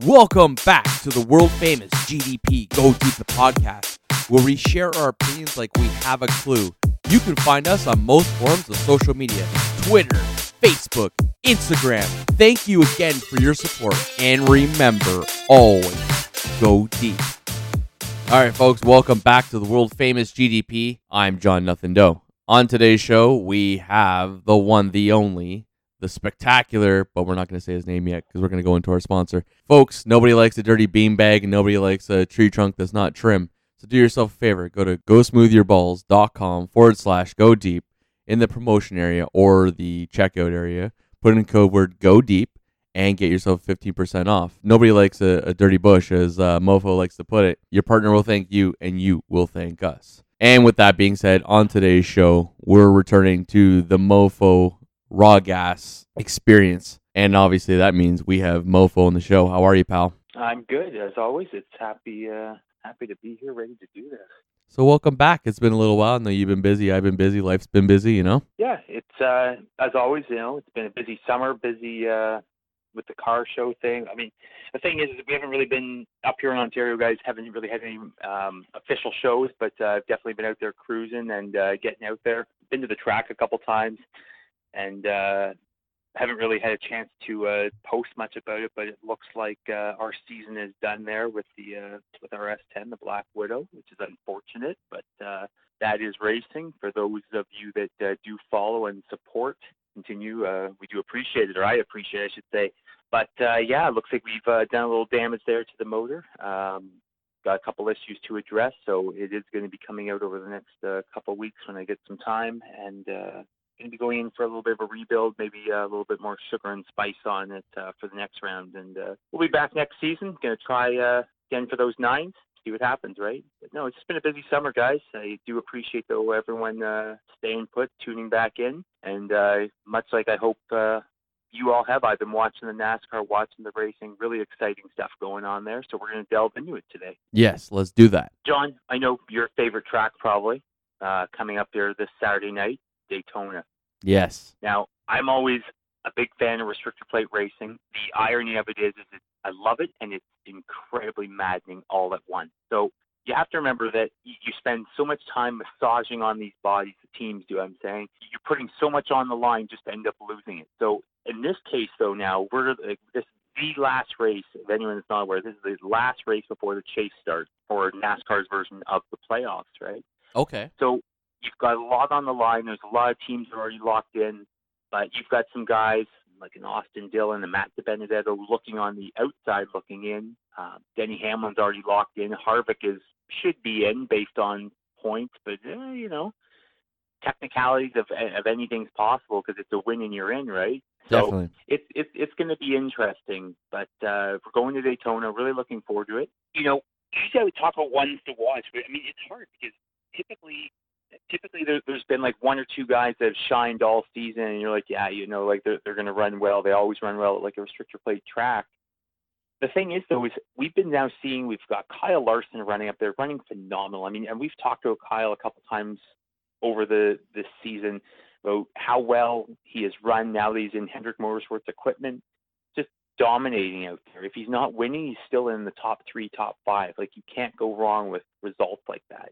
Welcome back to the world-famous GDP Go Deep the podcast, where we share our opinions like we have a clue. You can find us on most forms of social media, Twitter, Facebook, Instagram. Thank you again for your support, and remember, always go deep. All right, folks, welcome back to the world-famous GDP. I'm John Nothing Doe. On today's show, we have the one, the only, the spectacular, but we're not going to say his name yet because we're going to go into our sponsor. Folks, nobody likes a dirty beanbag and nobody likes a tree trunk that's not trim. So do yourself a favor. Go to GoSmoothYourBalls.com /go deep in the promotion area or the checkout area. Put in code word go deep and get yourself 15% off. Nobody likes a dirty bush, as Mofo likes to put it. Your partner will thank you and you will thank us. And with that being said, on today's show, we're returning to the Mofo raw gas experience, and obviously that means we have Mofo on the show. How are you, pal? I'm good, as always. It's happy to be here, ready to do this. So welcome back. It's been a little while. I know you've been busy. I've been busy. Life's been busy, you know. Yeah, it's as always, you know, it's been a busy summer, busy with the car show thing. I mean, the thing is we haven't really been up here in Ontario, guys. Haven't really had any official shows, but I've definitely been out there cruising and getting out there. Been to the track a couple times. And haven't really had a chance to post much about it, but it looks like our season is done there with the with our S10, the Black Widow, which is unfortunate, but that is racing. For those of you that do follow and support, continue. We do appreciate it, or I appreciate it, I should say. But yeah, it looks like we've done a little damage there to the motor. Got a couple issues to address, so it is going to be coming out over the next couple weeks when I get some time, and going to be going in for a little bit of a rebuild, maybe a little bit more sugar and spice on it for the next round, and we'll be back next season. Going to try again for those nines, see what happens, right? But no, it's just been a busy summer, guys. I do appreciate, though, everyone staying put, tuning back in, and much like I hope you all have, I've been watching the NASCAR, watching the racing, really exciting stuff going on there, so we're going to delve into it today. Yes, let's do that. John, I know your favorite track probably coming up there this Saturday night, Daytona. Yes. Now, I'm always a big fan of restrictor plate racing. The irony of it is I love it, and it's incredibly maddening all at once. So you have to remember that you spend so much time massaging on these bodies, the teams do, I'm saying. You're putting so much on the line just to end up losing it. So in this case, though, now, this is the last race, if anyone is not aware, this is the last race before the chase starts, or NASCAR's version of the playoffs, right? Okay. So you've got a lot on the line. There's a lot of teams that are already locked in, but you've got some guys like an Austin Dillon and Matt DiBenedetto looking on the outside, looking in. Denny Hamlin's already locked in. Harvick should be in based on points, but you know, technicalities of anything's possible because it's a win and you're in, right? Definitely. So it's going to be interesting, but we're going to Daytona. Really looking forward to it. You know, usually I would talk about ones to watch, but I mean it's hard because typically there's been like one or two guys that have shined all season, and you're like, yeah, you know, like they're going to run well. They always run well at like a restrictor plate track. The thing is, though, is we've been now seeing we've got Kyle Larson running up there, running phenomenal. I mean, and we've talked to Kyle a couple times over this season about how well he has run now that he's in Hendrick Motorsports equipment, just dominating out there. If he's not winning, he's still in the top three, top five. Like, you can't go wrong with results like that.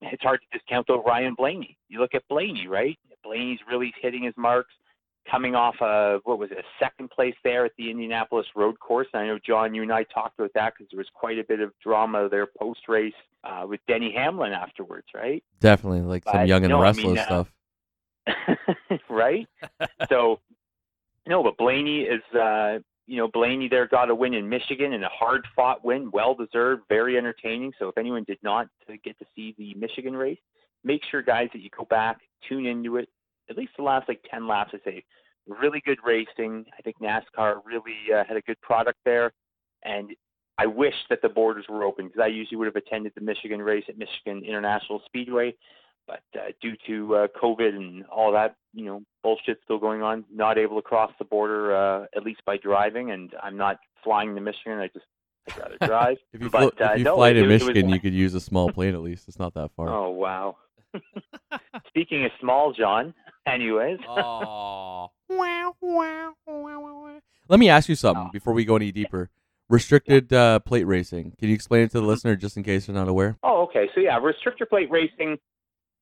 It's hard to discount, though, Ryan Blaney. You look at Blaney, right? Blaney's really hitting his marks, coming off second place there at the Indianapolis Road Course. And I know, John, you and I talked about that because there was quite a bit of drama there post-race with Denny Hamlin afterwards, right? Definitely, like some young and restless stuff. Right? So, no, but Blaney is Blaney there got a win in Michigan, and a hard-fought win, well-deserved, very entertaining. So if anyone did not get to see the Michigan race, make sure, guys, that you go back, tune into it, at least the last, 10 laps, I say. Really good racing. I think NASCAR really had a good product there, and I wish that the borders were open because I usually would have attended the Michigan race at Michigan International Speedway, but due to COVID and all that, you know, bullshit still going on, not able to cross the border, at least by driving. And I'm not flying to Michigan. I'd rather drive. If you fly to Michigan, you could use a small plane at least. It's not that far. Oh, wow. Speaking of small, John, anyways. Wow. Let me ask you something before we go any deeper. Restricted plate racing. Can you explain it to the listener just in case they're not aware? Oh, okay. So, yeah, restrictor plate racing,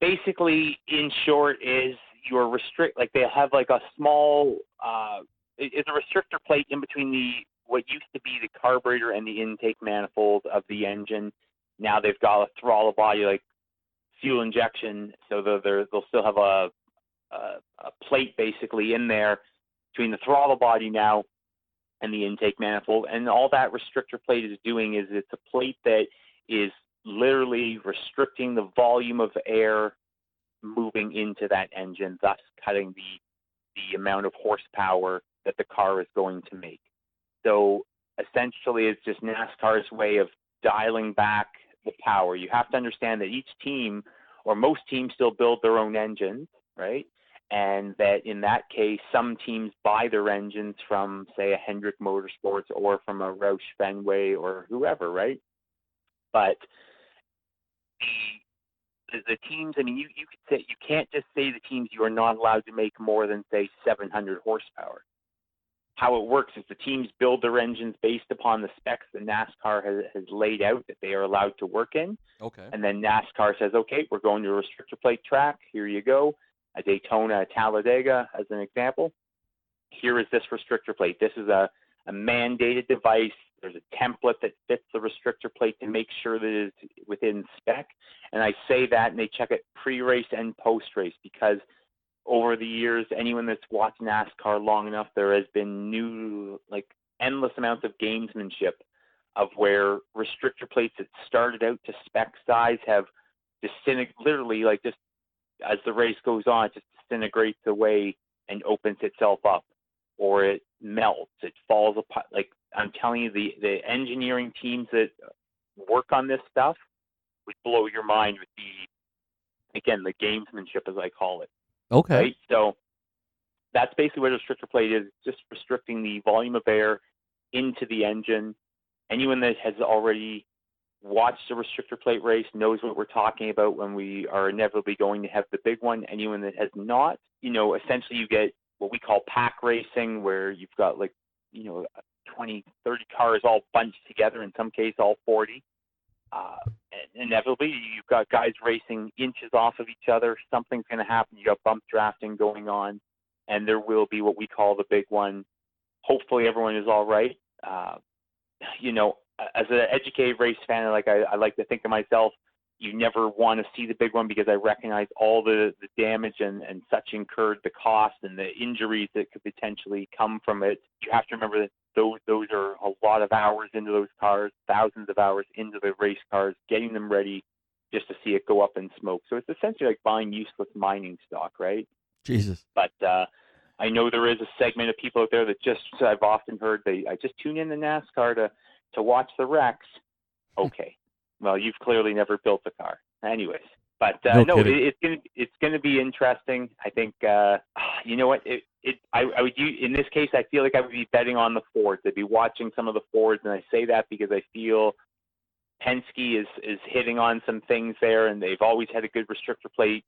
basically, in short, is you're like they have like a small, it's a restrictor plate in between what used to be the carburetor and the intake manifold of the engine. Now they've got a throttle body, like fuel injection, so they'll still have a plate basically in there between the throttle body now and the intake manifold. And all that restrictor plate is doing is it's a plate that is literally restricting the volume of air moving into that engine, thus cutting the amount of horsepower that the car is going to make. So essentially it's just NASCAR's way of dialing back the power. You have to understand that each team, or most teams, still build their own engines, right? And that in that case, some teams buy their engines from, say, a Hendrick Motorsports or from a Roush Fenway or whoever, right? But the teams, I mean, you could say, you can't just say the teams you are not allowed to make more than, say, 700 horsepower. How it works is the teams build their engines based upon the specs that NASCAR has laid out that they are allowed to work in. Okay. And then NASCAR says, okay, we're going to a restrictor plate track. Here you go. A Daytona, a Talladega, as an example. Here is this restrictor plate. This is a mandated device. There's a template that fits the restrictor plate to make sure that it is within spec. And I say that, and they check it pre-race and post-race, because over the years, anyone that's watched NASCAR long enough, there has been new, like, endless amounts of gamesmanship of where restrictor plates that started out to spec size have literally, like, just as the race goes on, it just disintegrates away and opens itself up, or it melts, it falls apart. Like, I'm telling you, the engineering teams that work on this stuff would blow your mind with the gamesmanship, as I call it. Okay. Right? So that's basically what a restrictor plate is, just restricting the volume of air into the engine. Anyone that has already watched a restrictor plate race knows what we're talking about when we are inevitably going to have the big one. Anyone that has not, essentially you get what we call pack racing, where you've got 20, 30 cars all bunched together, in some case all 40. And inevitably, you've got guys racing inches off of each other. Something's going to happen. You've got bump drafting going on, and there will be what we call the big one. Hopefully, everyone is all right. As an educated race fan, like I like to think of myself, you never want to see the big one, because I recognize all the damage and such incurred, the cost and the injuries that could potentially come from it. You have to remember that those are a lot of hours into those cars, thousands of hours into the race cars, getting them ready just to see it go up in smoke. So it's essentially like buying useless mining stock, right? Jesus. But I know there is a segment of people out there that I've often heard, I just tune in to NASCAR to watch the wrecks. Okay. Well, you've clearly never built the car. Anyways, but it's going to be interesting. I think, you know what? I would use, in this case, I feel like I would be betting on the Fords. I'd be watching some of the Fords, and I say that because I feel Penske is hitting on some things there, and they've always had a good restrictor plate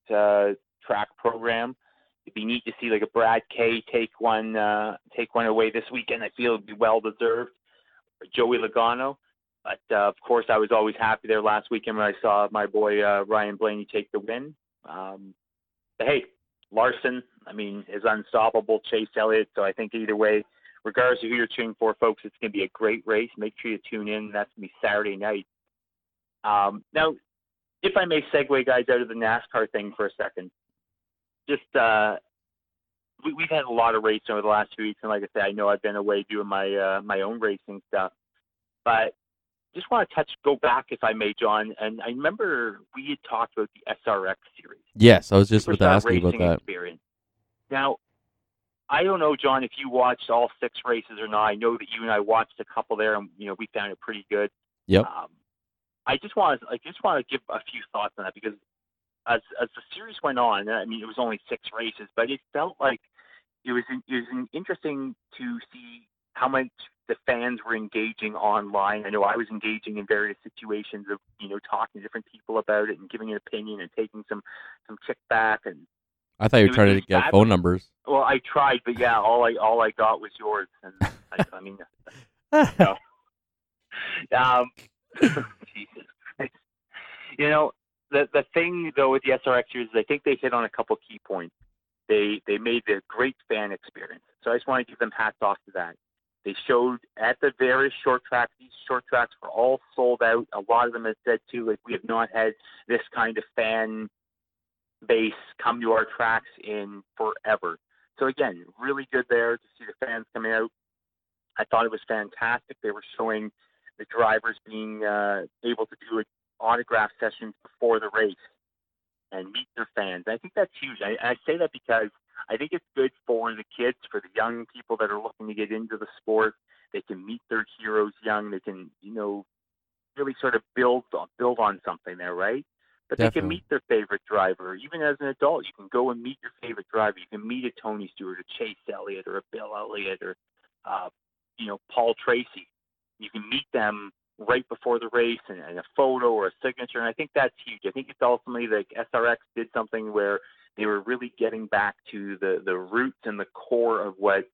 track program. It'd be neat to see like a Brad Kay take one away this weekend. I feel it'd be well deserved. Joey Logano. But, of course, I was always happy there last weekend when I saw my boy Ryan Blaney take the win. But, hey, Larson, I mean, is unstoppable. Chase Elliott. So I think either way, regardless of who you're cheering for, folks, it's going to be a great race. Make sure you tune in. That's going to be Saturday night. Now, if I may segue, guys, out of the NASCAR thing for a second. Just we've had a lot of racing over the last few weeks. And like I said, I know I've been away doing my own racing stuff. But just want to go back, if I may, John. And I remember we had talked about the SRX series. Yes, I was just about to ask you about that. Experience. Now, I don't know, John, if you watched all six races or not. I know that you and I watched a couple there, and we found it pretty good. Yep. I just want to give a few thoughts on that, because as the series went on, I mean, it was only six races, but it felt like it was interesting to see how much the fans were engaging online. I know I was engaging in various situations of, talking to different people about it and giving an opinion and taking some kickback. And I thought you were trying to get phone numbers. Well, I tried, but yeah, all I got was yours. And I mean, Jesus. You know, the thing though with the SRX users, I think they hit on a couple key points. They made a great fan experience. So I just want to give them hats off to that. They showed at the various short tracks, these short tracks were all sold out. A lot of them have said, too, like, we have not had this kind of fan base come to our tracks in forever. So, again, really good there to see the fans coming out. I thought it was fantastic. They were showing the drivers being able to do autograph sessions before the race and meet their fans. I think that's huge. I say that because I think it's good for the kids, for the young people that are looking to get into the sport. They can meet their heroes young. They can, you know, really sort of build on something there, right? But Definitely. They can meet their favorite driver. Even as an adult, you can go and meet your favorite driver. You can meet a Tony Stewart, a Chase Elliott, or a Bill Elliott, or, you know, Paul Tracy. You can meet them right before the race and a photo or a signature. And I think that's huge. I think it's ultimately like SRX did something where they were really getting back to the roots and the core of what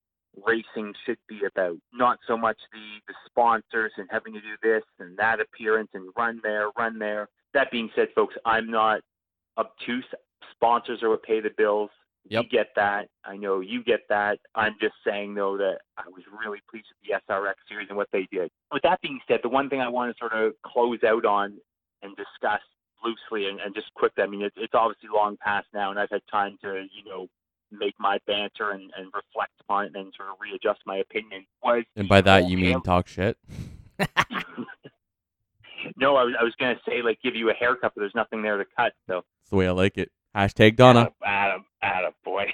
racing should be about. Not so much the sponsors and having to do this and that appearance and run there. That being said, folks, I'm not obtuse. Sponsors are what pay the bills. Yep. You get that. I know you get that. I'm just saying, though, that I was really pleased with the SRX series and what they did. With that being said, the one thing I want to sort of close out on and discuss loosely and just quickly, I mean, it's obviously long past now, and I've had time to, you know, make my banter and reflect upon it and sort of readjust my opinion. And by that, you mean talk shit? No, I was going to say, like, give you a haircut, but there's nothing there to cut. So that's the way I like it. Hashtag Donna. Attaboy.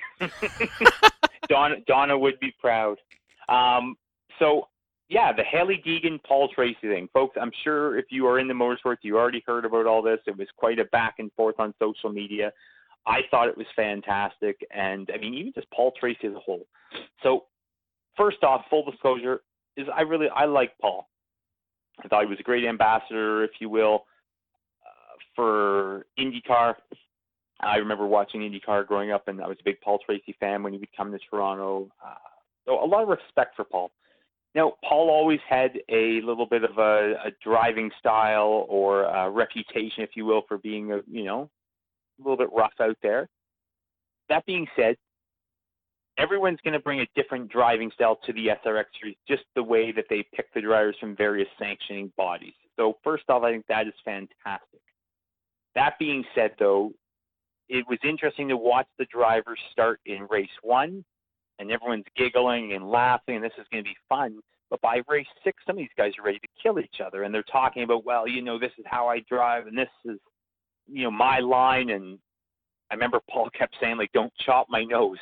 Donna would be proud. So, yeah, the Hailie Deegan, Paul Tracy thing. Folks, I'm sure if you are in the motorsports, you already heard about all this. It was quite a back and forth on social media. I thought it was fantastic. And, I mean, even just Paul Tracy as a whole. So, first off, full disclosure, is I like Paul. I thought he was a great ambassador, if you will, for IndyCar. I remember watching IndyCar growing up, and I was a big Paul Tracy fan when he would come to Toronto. So a lot of respect for Paul. Now, Paul always had a little bit of a driving style or a reputation, if you will, for being, a little bit rough out there. That being said, everyone's going to bring a different driving style to the SRX series, just the way that they pick the drivers from various sanctioning bodies. So first off, I think that is fantastic. That being said, though, it was interesting to watch the drivers start in race 1, and everyone's giggling and laughing, and this is going to be fun. But by race 6, some of these guys are ready to kill each other, and they're talking about, well, you know, this is how I drive, and this is, you know, my line. And I remember Paul kept saying, like, don't chop my nose.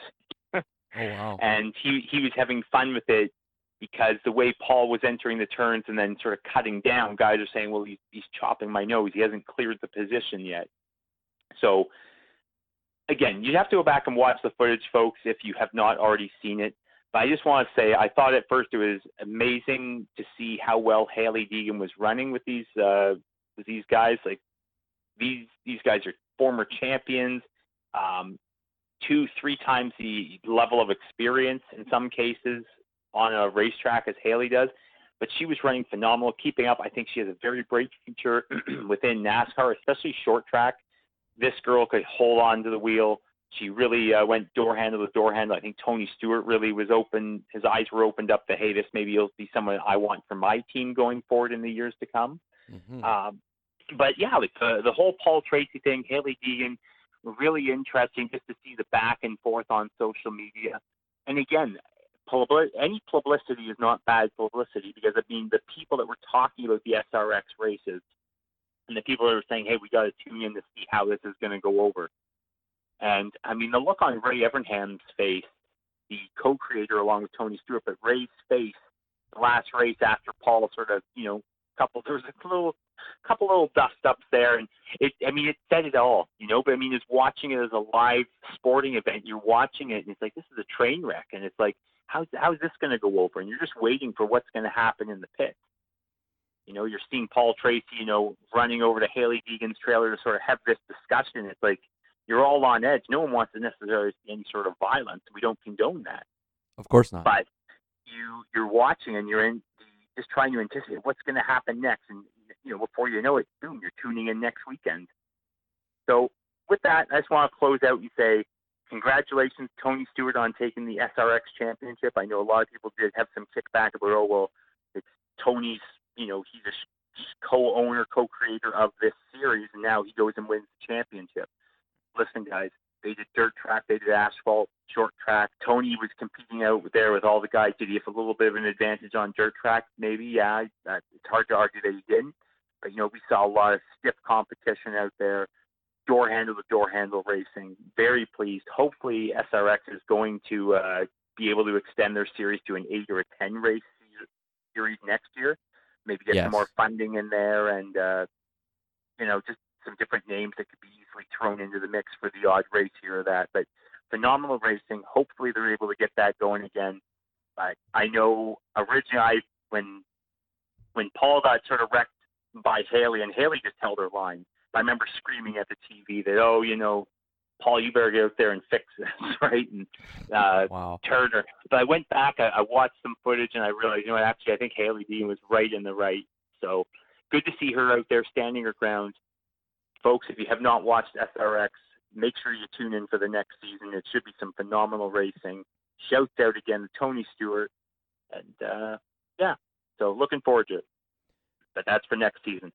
Oh, wow. And he was having fun with it because the way Paul was entering the turns and then sort of cutting down, guys are saying, well, he's chopping my nose. He hasn't cleared the position yet. So, again, you'd have to go back and watch the footage, folks, if you have not already seen it. But I just want to say I thought at first it was amazing to see how well Hailie Deegan was running with these guys. Like, these guys are former champions. 2-3 times the level of experience in some cases on a racetrack as Hailie does, but she was running phenomenal, keeping up. I think she has a very great future within NASCAR, especially short track. This girl could hold on to the wheel. She really went door handle to door handle. I think Tony Stewart really was open. His eyes were opened up to, hey, this maybe will be someone I want for my team going forward in the years to come. Mm-hmm. But yeah, like the whole Paul Tracy thing, Hailie Deegan, really interesting just to see the back and forth on social media. And again, any publicity is not bad publicity because, I mean, the people that were talking about the SRX races and the people that were saying, hey, we got to tune in to see how this is going to go over. And, I mean, the look on Ray Everham's face, the co-creator along with Tony Stewart, but Ray's face, the last race after Paul sort of, you know, there was a couple little dust-ups there, and it said it all, you know, but I mean, it's watching it as a live sporting event. You're watching it, and it's like, this is a train wreck, and it's like, how is this going to go over? And you're just waiting for what's going to happen in the pit. You know, you're seeing Paul Tracy, you know, running over to Hailie Deegan's trailer to sort of have this discussion. It's like, you're all on edge. No one wants to necessarily see any sort of violence. We don't condone that. Of course not. But you're watching, and you're in just trying to anticipate what's going to happen next. And, you know, before you know it, boom, you're tuning in next weekend. So with that, I just want to close out and say congratulations, Tony Stewart, on taking the SRX championship. I know a lot of people did have some kickback about, oh, well, it's Tony's, you know, he's a co-owner, co-creator of this series, and now he goes and wins the championship. Listen, guys, they did dirt track, they did asphalt, short track. Tony was competing out there with all the guys. Did he have a little bit of an advantage on dirt track? Maybe, yeah. It's hard to argue that he didn't. But, you know, we saw a lot of stiff competition out there, door-handle-to-door-handle racing. Very pleased. Hopefully SRX is going to be able to extend their series to an 8 or a 10 race series next year. Maybe get some more funding in there and, you know, just some different names that could be easily thrown into the mix for the odd race here or that. But phenomenal racing. Hopefully they're able to get that going again. But I know originally when Paul got sort of wrecked by Hailie, and Hailie just held her line. I remember screaming at the TV that, oh, you know, Paul, you better get out there and fix this, right? And turn her. But I went back, I watched some footage, and I realized, you know, actually I think Hailie Deegan was right in the right. So good to see her out there standing her ground. Folks, if you have not watched SRX, make sure you tune in for the next season. It should be some phenomenal racing. Shouts out again to Tony Stewart. And, yeah, so looking forward to it. But that's for next season.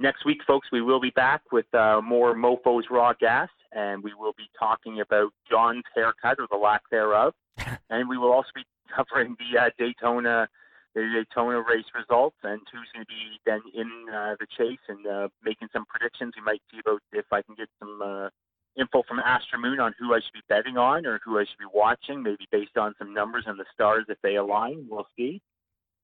Next week, folks, we will be back with more Mofo's Raw Gas, and we will be talking about John's haircut or the lack thereof. And we will also be covering the Daytona race results and who's going to be then in the chase and making some predictions. We might see about if I can get some info from Astro Moon on who I should be betting on or who I should be watching, maybe based on some numbers and the stars if they align. We'll see.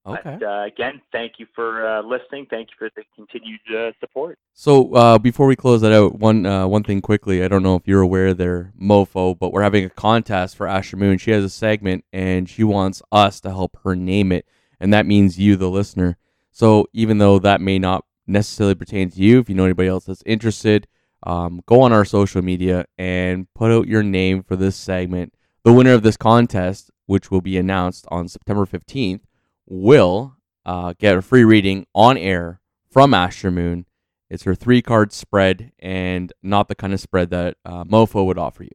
Okay. But again, thank you for listening. Thank you for the continued support. So before we close that out, one thing quickly. I don't know if you're aware there, Mofo, but we're having a contest for Asher Moon. She has a segment, and she wants us to help her name it, and that means you, the listener. So even though that may not necessarily pertain to you, if you know anybody else that's interested, go on our social media and put out your name for this segment. The winner of this contest, which will be announced on September 15th, will get a free reading on air from Astro Moon. It's her 3-card spread and not the kind of spread that Mofo would offer you.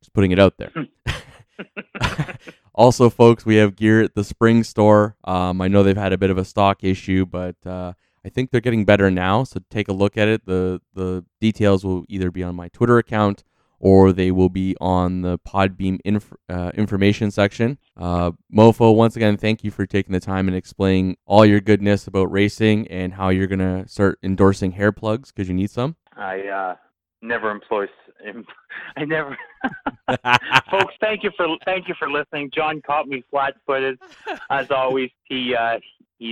Just putting it out there. Also, folks, we have gear at the Spring Store. I know they've had a bit of a stock issue, but I think they're getting better now, so take a look at it. The details will either be on my Twitter account or they will be on the Podbeam information section. Mofo, once again, thank you for taking the time and explaining all your goodness about racing and how you're going to start endorsing hair plugs because you need some. I never employ. Folks, thank you for listening. John caught me flat-footed. As always, he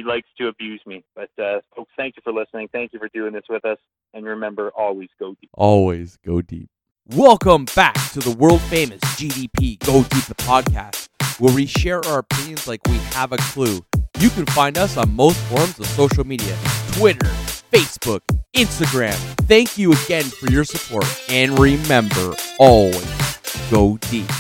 likes to abuse me. But folks, thank you for listening. Thank you for doing this with us. And remember, always go deep. Always go deep. Welcome back to the world-famous GDP Go Deep the podcast, where we share our opinions like we have a clue. You can find us on most forms of social media, Twitter, Facebook, Instagram. Thank you again for your support, and remember, always go deep.